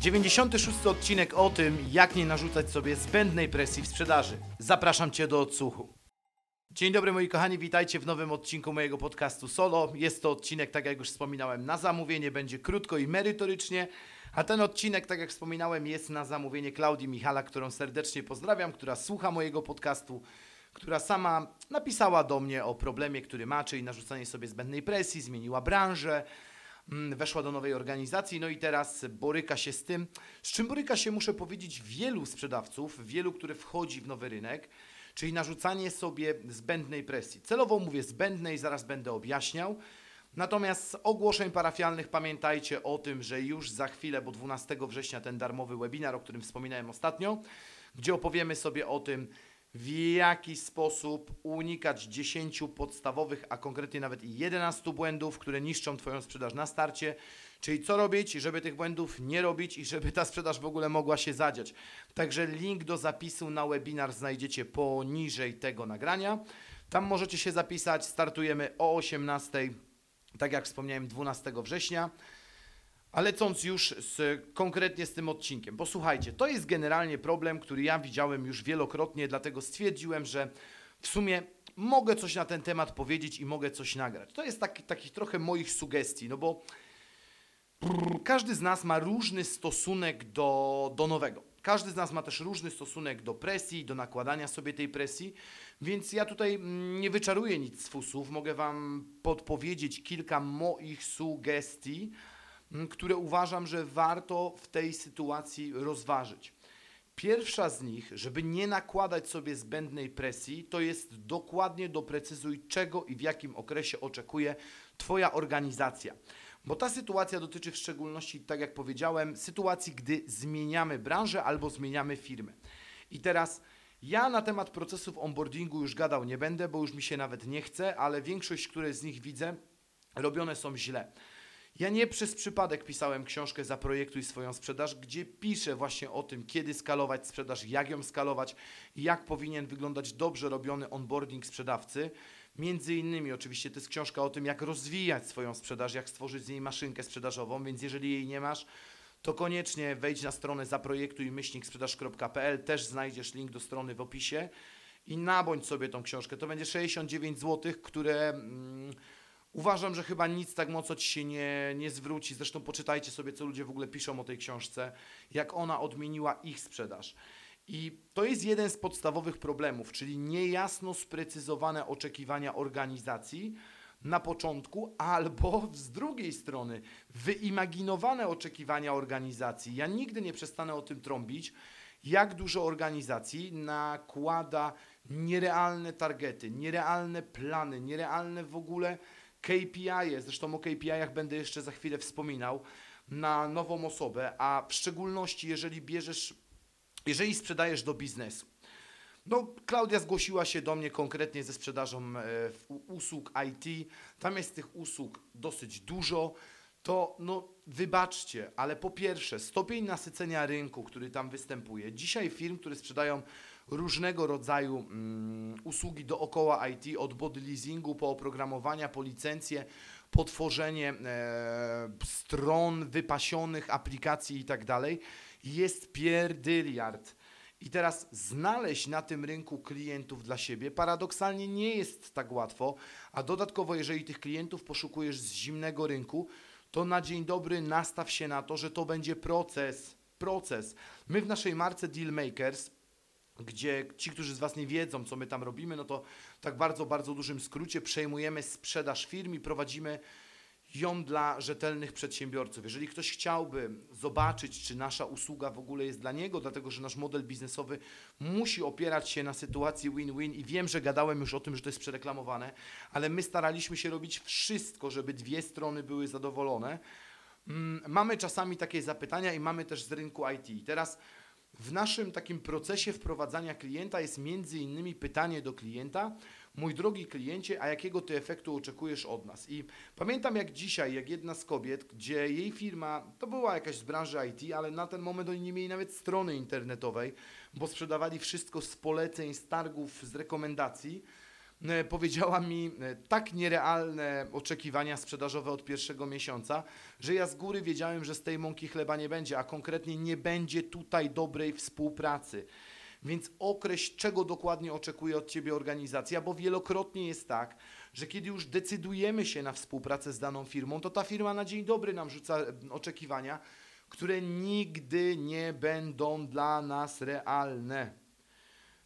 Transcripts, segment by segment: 96. odcinek o tym, jak nie narzucać sobie zbędnej presji w sprzedaży. Zapraszam Cię do odsłuchu. Dzień dobry moi kochani, witajcie w nowym odcinku mojego podcastu Solo. Jest to odcinek, tak jak już wspominałem, na zamówienie, będzie krótko i merytorycznie. A ten odcinek, tak jak wspominałem, jest na zamówienie Klaudii Michalak, którą serdecznie pozdrawiam, która słucha mojego podcastu, która sama napisała do mnie o problemie, który ma, czyli narzucanie sobie zbędnej presji, zmieniła branżę, weszła do nowej organizacji, no i teraz boryka się z tym, z czym boryka się, muszę powiedzieć, wielu sprzedawców, wielu, które wchodzi w nowy rynek, czyli narzucanie sobie zbędnej presji. Celowo mówię zbędnej, zaraz będę objaśniał. Natomiast z ogłoszeń parafialnych pamiętajcie o tym, że już za chwilę, bo 12 września ten darmowy webinar, o którym wspominałem ostatnio, gdzie opowiemy sobie o tym, w jaki sposób unikać 10 podstawowych, a konkretnie nawet 11 błędów, które niszczą Twoją sprzedaż na starcie. Czyli co robić, żeby tych błędów nie robić i żeby ta sprzedaż w ogóle mogła się zadziać. Także link do zapisu na webinar znajdziecie poniżej tego nagrania. Tam możecie się zapisać, startujemy o 18:00, tak jak wspomniałem, 12 września. A lecąc już konkretnie z tym odcinkiem, bo słuchajcie, to jest generalnie problem, który ja widziałem już wielokrotnie, dlatego stwierdziłem, że w sumie mogę coś na ten temat powiedzieć i mogę coś nagrać. To jest takich trochę moich sugestii, no bo każdy z nas ma różny stosunek do nowego. Każdy z nas ma też różny stosunek do presji, do nakładania sobie tej presji, więc ja tutaj nie wyczaruję nic z fusów, mogę Wam podpowiedzieć kilka moich sugestii, które uważam, że warto w tej sytuacji rozważyć. Pierwsza z nich, żeby nie nakładać sobie zbędnej presji, to jest dokładnie doprecyzuj, czego i w jakim okresie oczekuje Twoja organizacja. Bo ta sytuacja dotyczy w szczególności, tak jak powiedziałem, sytuacji, gdy zmieniamy branżę albo zmieniamy firmę. I teraz ja na temat procesów onboardingu już gadał nie będę, bo już mi się nawet nie chce, ale większość, które z nich widzę, robione są źle. Ja nie przez przypadek pisałem książkę Zaprojektuj swoją sprzedaż, gdzie piszę właśnie o tym, kiedy skalować sprzedaż, jak ją skalować i jak powinien wyglądać dobrze robiony onboarding sprzedawcy. Między innymi oczywiście to jest książka o tym, jak rozwijać swoją sprzedaż, jak stworzyć z niej maszynkę sprzedażową, więc jeżeli jej nie masz, to koniecznie wejdź na stronę zaprojektuj-sprzedaż.pl, też znajdziesz link do strony w opisie i nabądź sobie tą książkę. To będzie 69 zł, które... Uważam, że chyba nic tak mocno Ci się nie zwróci. Zresztą poczytajcie sobie, co ludzie w ogóle piszą o tej książce, jak ona odmieniła ich sprzedaż. I to jest jeden z podstawowych problemów, czyli niejasno sprecyzowane oczekiwania organizacji na początku, albo z drugiej strony wyimaginowane oczekiwania organizacji. Ja nigdy nie przestanę o tym trąbić, jak dużo organizacji nakłada nierealne targety, nierealne plany, nierealne w ogóle... KPI, zresztą o KPI-ach będę jeszcze za chwilę wspominał, na nową osobę, a w szczególności jeżeli sprzedajesz do biznesu. No, Klaudia zgłosiła się do mnie konkretnie ze sprzedażą usług IT, tam jest tych usług dosyć dużo, to no wybaczcie, ale po pierwsze stopień nasycenia rynku, który tam występuje, dzisiaj firm, które sprzedają różnego rodzaju usługi dookoła IT, od body leasingu, po oprogramowania, po licencje, po tworzenie stron wypasionych, aplikacji i tak dalej, jest pierdyliard. I teraz znaleźć na tym rynku klientów dla siebie paradoksalnie nie jest tak łatwo, a dodatkowo jeżeli tych klientów poszukujesz z zimnego rynku, to na dzień dobry nastaw się na to, że to będzie proces. My w naszej marce Dealmakers, gdzie ci, którzy z Was nie wiedzą, co my tam robimy, no to tak bardzo, bardzo dużym skrócie przejmujemy sprzedaż firm i prowadzimy ją dla rzetelnych przedsiębiorców. Jeżeli ktoś chciałby zobaczyć, czy nasza usługa w ogóle jest dla niego, dlatego że nasz model biznesowy musi opierać się na sytuacji win-win i wiem, że gadałem już o tym, że to jest przereklamowane, ale my staraliśmy się robić wszystko, żeby dwie strony były zadowolone. Mamy czasami takie zapytania i mamy też z rynku IT. Teraz w naszym takim procesie wprowadzania klienta jest między innymi pytanie do klienta: mój drogi kliencie, a jakiego Ty efektu oczekujesz od nas? I pamiętam jak dzisiaj, jak jedna z kobiet, gdzie jej firma, to była jakaś z branży IT, ale na ten moment oni nie mieli nawet strony internetowej, bo sprzedawali wszystko z poleceń, z targów, z rekomendacji, powiedziała mi tak nierealne oczekiwania sprzedażowe od pierwszego miesiąca, że ja z góry wiedziałem, że z tej mąki chleba nie będzie, a konkretnie nie będzie tutaj dobrej współpracy. Więc określ, czego dokładnie oczekuje od Ciebie organizacja, bo wielokrotnie jest tak, że kiedy już decydujemy się na współpracę z daną firmą, to ta firma na dzień dobry nam rzuca oczekiwania, które nigdy nie będą dla nas realne.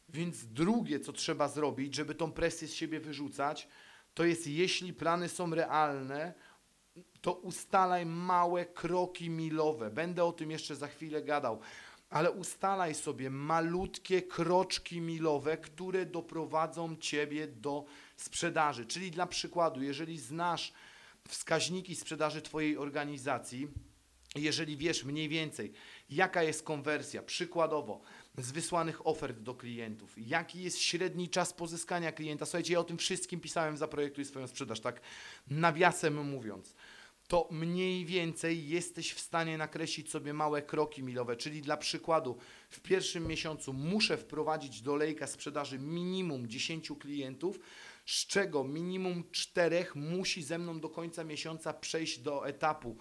Więc drugie, co trzeba zrobić, żeby tą presję z siebie wyrzucać, to jest, jeśli plany są realne, to ustalaj małe kroki milowe. Będę o tym jeszcze za chwilę gadał. Ale ustalaj sobie malutkie kroczki milowe, które doprowadzą Ciebie do sprzedaży. Czyli dla przykładu, jeżeli znasz wskaźniki sprzedaży Twojej organizacji, jeżeli wiesz mniej więcej, jaka jest konwersja, przykładowo z wysłanych ofert do klientów, jaki jest średni czas pozyskania klienta. Słuchajcie, ja o tym wszystkim pisałem w Zaprojektuj swoją sprzedaż, tak nawiasem mówiąc. To mniej więcej jesteś w stanie nakreślić sobie małe kroki milowe, czyli dla przykładu w pierwszym miesiącu muszę wprowadzić do lejka sprzedaży minimum 10 klientów, z czego minimum 4 musi ze mną do końca miesiąca przejść do etapu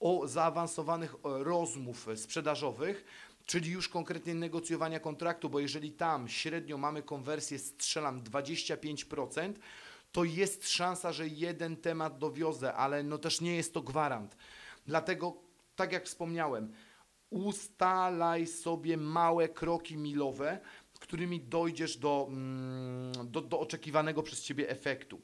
o zaawansowanych rozmów sprzedażowych, czyli już konkretnie negocjowania kontraktu, bo jeżeli tam średnio mamy konwersję, strzelam 25%, to jest szansa, że jeden temat dowiozę, ale no też nie jest to gwarant. Dlatego, tak jak wspomniałem, ustalaj sobie małe kroki milowe, którymi dojdziesz do oczekiwanego przez Ciebie efektu.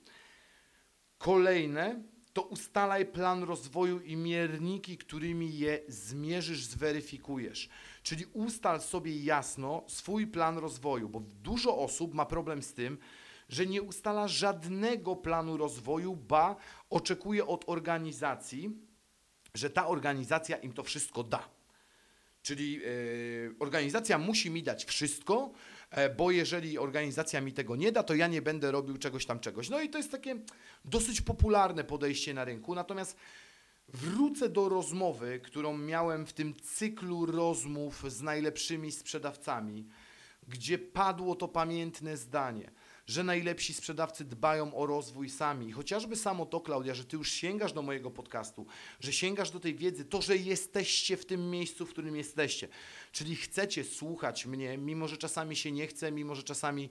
Kolejne to ustalaj plan rozwoju i mierniki, którymi je zmierzysz, zweryfikujesz. Czyli ustal sobie jasno swój plan rozwoju, bo dużo osób ma problem z tym, że nie ustala żadnego planu rozwoju, ba, oczekuje od organizacji, że ta organizacja im to wszystko da. Czyli organizacja musi mi dać wszystko, bo jeżeli organizacja mi tego nie da, to ja nie będę robił czegoś. No i to jest takie dosyć popularne podejście na rynku, natomiast wrócę do rozmowy, którą miałem w tym cyklu rozmów z najlepszymi sprzedawcami, gdzie padło to pamiętne zdanie, że najlepsi sprzedawcy dbają o rozwój sami. I chociażby samo to, Klaudia, że Ty już sięgasz do mojego podcastu, że sięgasz do tej wiedzy, to, że jesteście w tym miejscu, w którym jesteście. Czyli chcecie słuchać mnie, mimo że czasami się nie chce, mimo że czasami,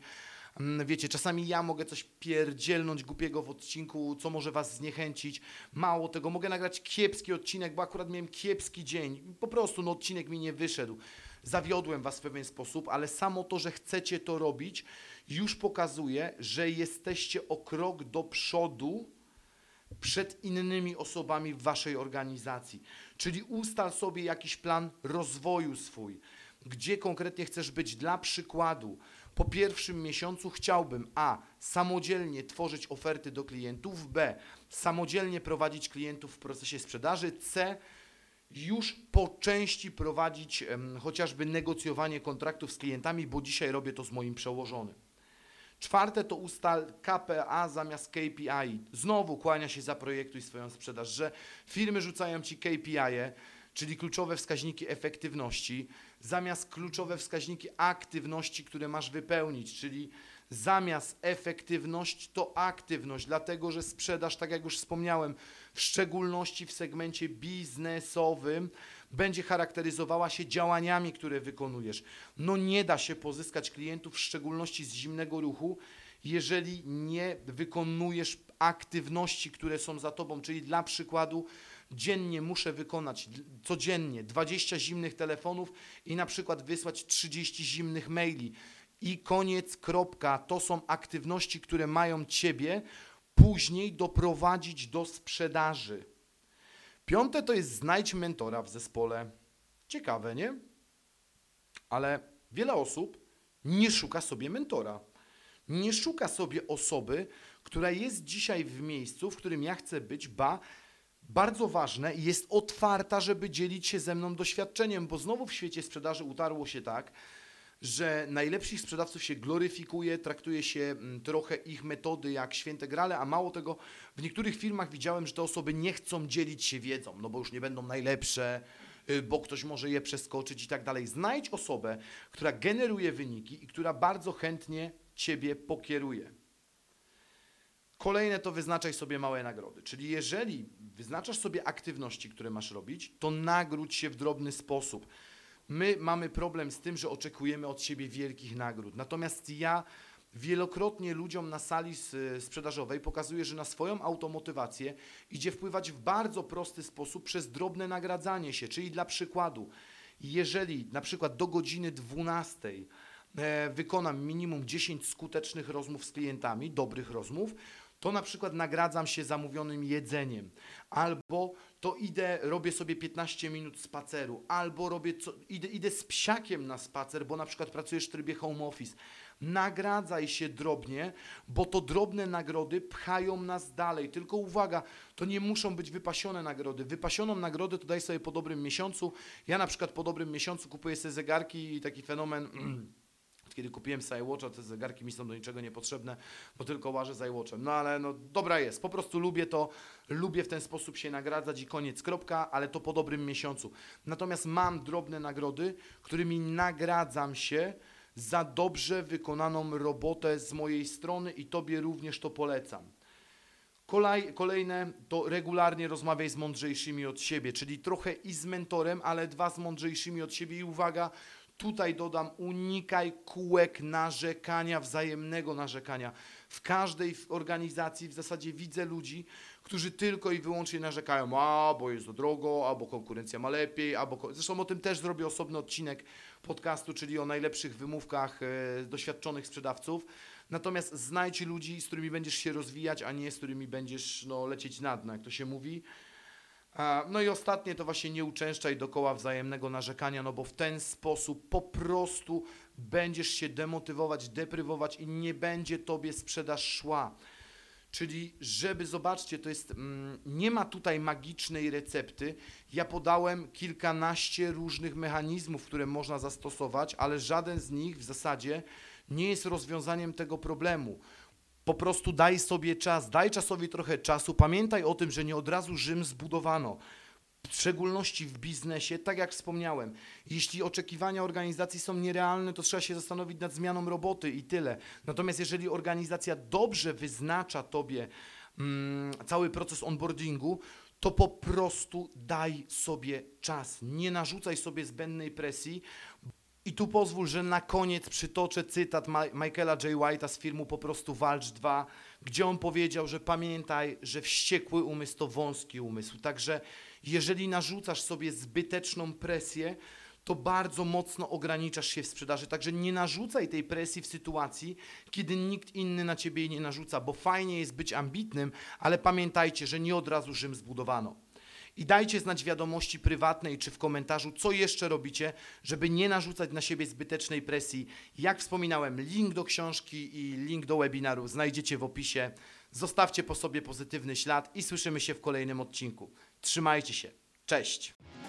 wiecie, czasami ja mogę coś pierdzielnąć głupiego w odcinku, co może Was zniechęcić. Mało tego, mogę nagrać kiepski odcinek, bo akurat miałem kiepski dzień. Po prostu no, odcinek mi nie wyszedł. Zawiodłem Was w pewien sposób, ale samo to, że chcecie to robić, już pokazuje, że jesteście o krok do przodu przed innymi osobami w Waszej organizacji. Czyli ustal sobie jakiś plan rozwoju swój, gdzie konkretnie chcesz być. Dla przykładu, po pierwszym miesiącu chciałbym a. samodzielnie tworzyć oferty do klientów, b. samodzielnie prowadzić klientów w procesie sprzedaży, c. już po części prowadzić chociażby negocjowanie kontraktów z klientami, bo dzisiaj robię to z moim przełożonym. Czwarte to ustal KPA zamiast KPI. Znowu kłania się Zaprojektuj swoją sprzedaż, że firmy rzucają Ci KPI-e, czyli kluczowe wskaźniki efektywności, zamiast kluczowe wskaźniki aktywności, które masz wypełnić, czyli zamiast efektywność to aktywność, dlatego że sprzedaż, tak jak już wspomniałem, w szczególności w segmencie biznesowym będzie charakteryzowała się działaniami, które wykonujesz. No nie da się pozyskać klientów, w szczególności z zimnego ruchu, jeżeli nie wykonujesz aktywności, które są za Tobą, czyli dla przykładu dziennie muszę wykonać, codziennie 20 zimnych telefonów i na przykład wysłać 30 zimnych maili. I koniec, kropka. To są aktywności, które mają Ciebie później doprowadzić do sprzedaży. Piąte to jest znajdź mentora w zespole. Ciekawe, nie? Ale wiele osób nie szuka sobie mentora. Nie szuka sobie osoby, która jest dzisiaj w miejscu, w którym ja chcę być, ba, bardzo ważne i jest otwarta, żeby dzielić się ze mną doświadczeniem, bo znowu w świecie sprzedaży utarło się tak, że najlepszych sprzedawców się gloryfikuje, traktuje się trochę ich metody jak święte grale, a mało tego, w niektórych firmach widziałem, że te osoby nie chcą dzielić się wiedzą, no bo już nie będą najlepsze, bo ktoś może je przeskoczyć i tak dalej. Znajdź osobę, która generuje wyniki i która bardzo chętnie Ciebie pokieruje. Kolejne to wyznaczaj sobie małe nagrody, czyli jeżeli wyznaczasz sobie aktywności, które masz robić, to nagródź się w drobny sposób. My mamy problem z tym, że oczekujemy od siebie wielkich nagród. Natomiast ja wielokrotnie ludziom na sali sprzedażowej pokazuję, że na swoją automotywację idzie wpływać w bardzo prosty sposób przez drobne nagradzanie się. Czyli dla przykładu, jeżeli na przykład do godziny 12 wykonam minimum 10 skutecznych rozmów z klientami, dobrych rozmów, to na przykład nagradzam się zamówionym jedzeniem, albo to idę, robię sobie 15 minut spaceru, albo idę z psiakiem na spacer, bo na przykład pracujesz w trybie home office. Nagradzaj się drobnie, bo to drobne nagrody pchają nas dalej. Tylko uwaga, to nie muszą być wypasione nagrody. Wypasioną nagrodę to daj sobie po dobrym miesiącu. Ja na przykład po dobrym miesiącu kupuję sobie zegarki i taki fenomen... Kiedy kupiłem z iWatcha, te zegarki mi są do niczego niepotrzebne, bo tylko łażę z iWatchem. No ale no dobra jest, po prostu lubię to, lubię w ten sposób się nagradzać i koniec, kropka, ale to po dobrym miesiącu. Natomiast mam drobne nagrody, którymi nagradzam się za dobrze wykonaną robotę z mojej strony i Tobie również to polecam. Kolejne to regularnie rozmawiaj z mądrzejszymi od siebie, czyli trochę i z mentorem, ale dwa z mądrzejszymi od siebie i uwaga, tutaj dodam, unikaj kółek narzekania, wzajemnego narzekania. W każdej organizacji w zasadzie widzę ludzi, którzy tylko i wyłącznie narzekają, a bo jest za drogo, albo konkurencja ma lepiej, albo... Zresztą o tym też zrobię osobny odcinek podcastu, czyli o najlepszych wymówkach doświadczonych sprzedawców. Natomiast znajdź ludzi, z którymi będziesz się rozwijać, a nie z którymi będziesz lecieć na dno, jak to się mówi. No i ostatnie to właśnie nie uczęszczaj dokoła wzajemnego narzekania, no bo w ten sposób po prostu będziesz się demotywować, deprywować i nie będzie Tobie sprzedaż szła. Czyli żeby, zobaczcie, to jest, nie ma tutaj magicznej recepty. Ja podałem kilkanaście różnych mechanizmów, które można zastosować, ale żaden z nich w zasadzie nie jest rozwiązaniem tego problemu. Po prostu daj sobie czas, daj czasowi trochę czasu, pamiętaj o tym, że nie od razu Rzym zbudowano, w szczególności w biznesie, tak jak wspomniałem. Jeśli oczekiwania organizacji są nierealne, to trzeba się zastanowić nad zmianą roboty i tyle. Natomiast jeżeli organizacja dobrze wyznacza Tobie cały proces onboardingu, to po prostu daj sobie czas, nie narzucaj sobie zbędnej presji. I tu pozwól, że na koniec przytoczę cytat Michaela J. White'a z filmu Po prostu Walcz 2, gdzie on powiedział, że pamiętaj, że wściekły umysł to wąski umysł. Także jeżeli narzucasz sobie zbyteczną presję, to bardzo mocno ograniczasz się w sprzedaży. Także nie narzucaj tej presji w sytuacji, kiedy nikt inny na Ciebie jej nie narzuca, bo fajnie jest być ambitnym, ale pamiętajcie, że nie od razu Rzym zbudowano. I dajcie znać wiadomości prywatnej czy w komentarzu, co jeszcze robicie, żeby nie narzucać na siebie zbytecznej presji. Jak wspominałem, link do książki i link do webinaru znajdziecie w opisie. Zostawcie po sobie pozytywny ślad i słyszymy się w kolejnym odcinku. Trzymajcie się. Cześć!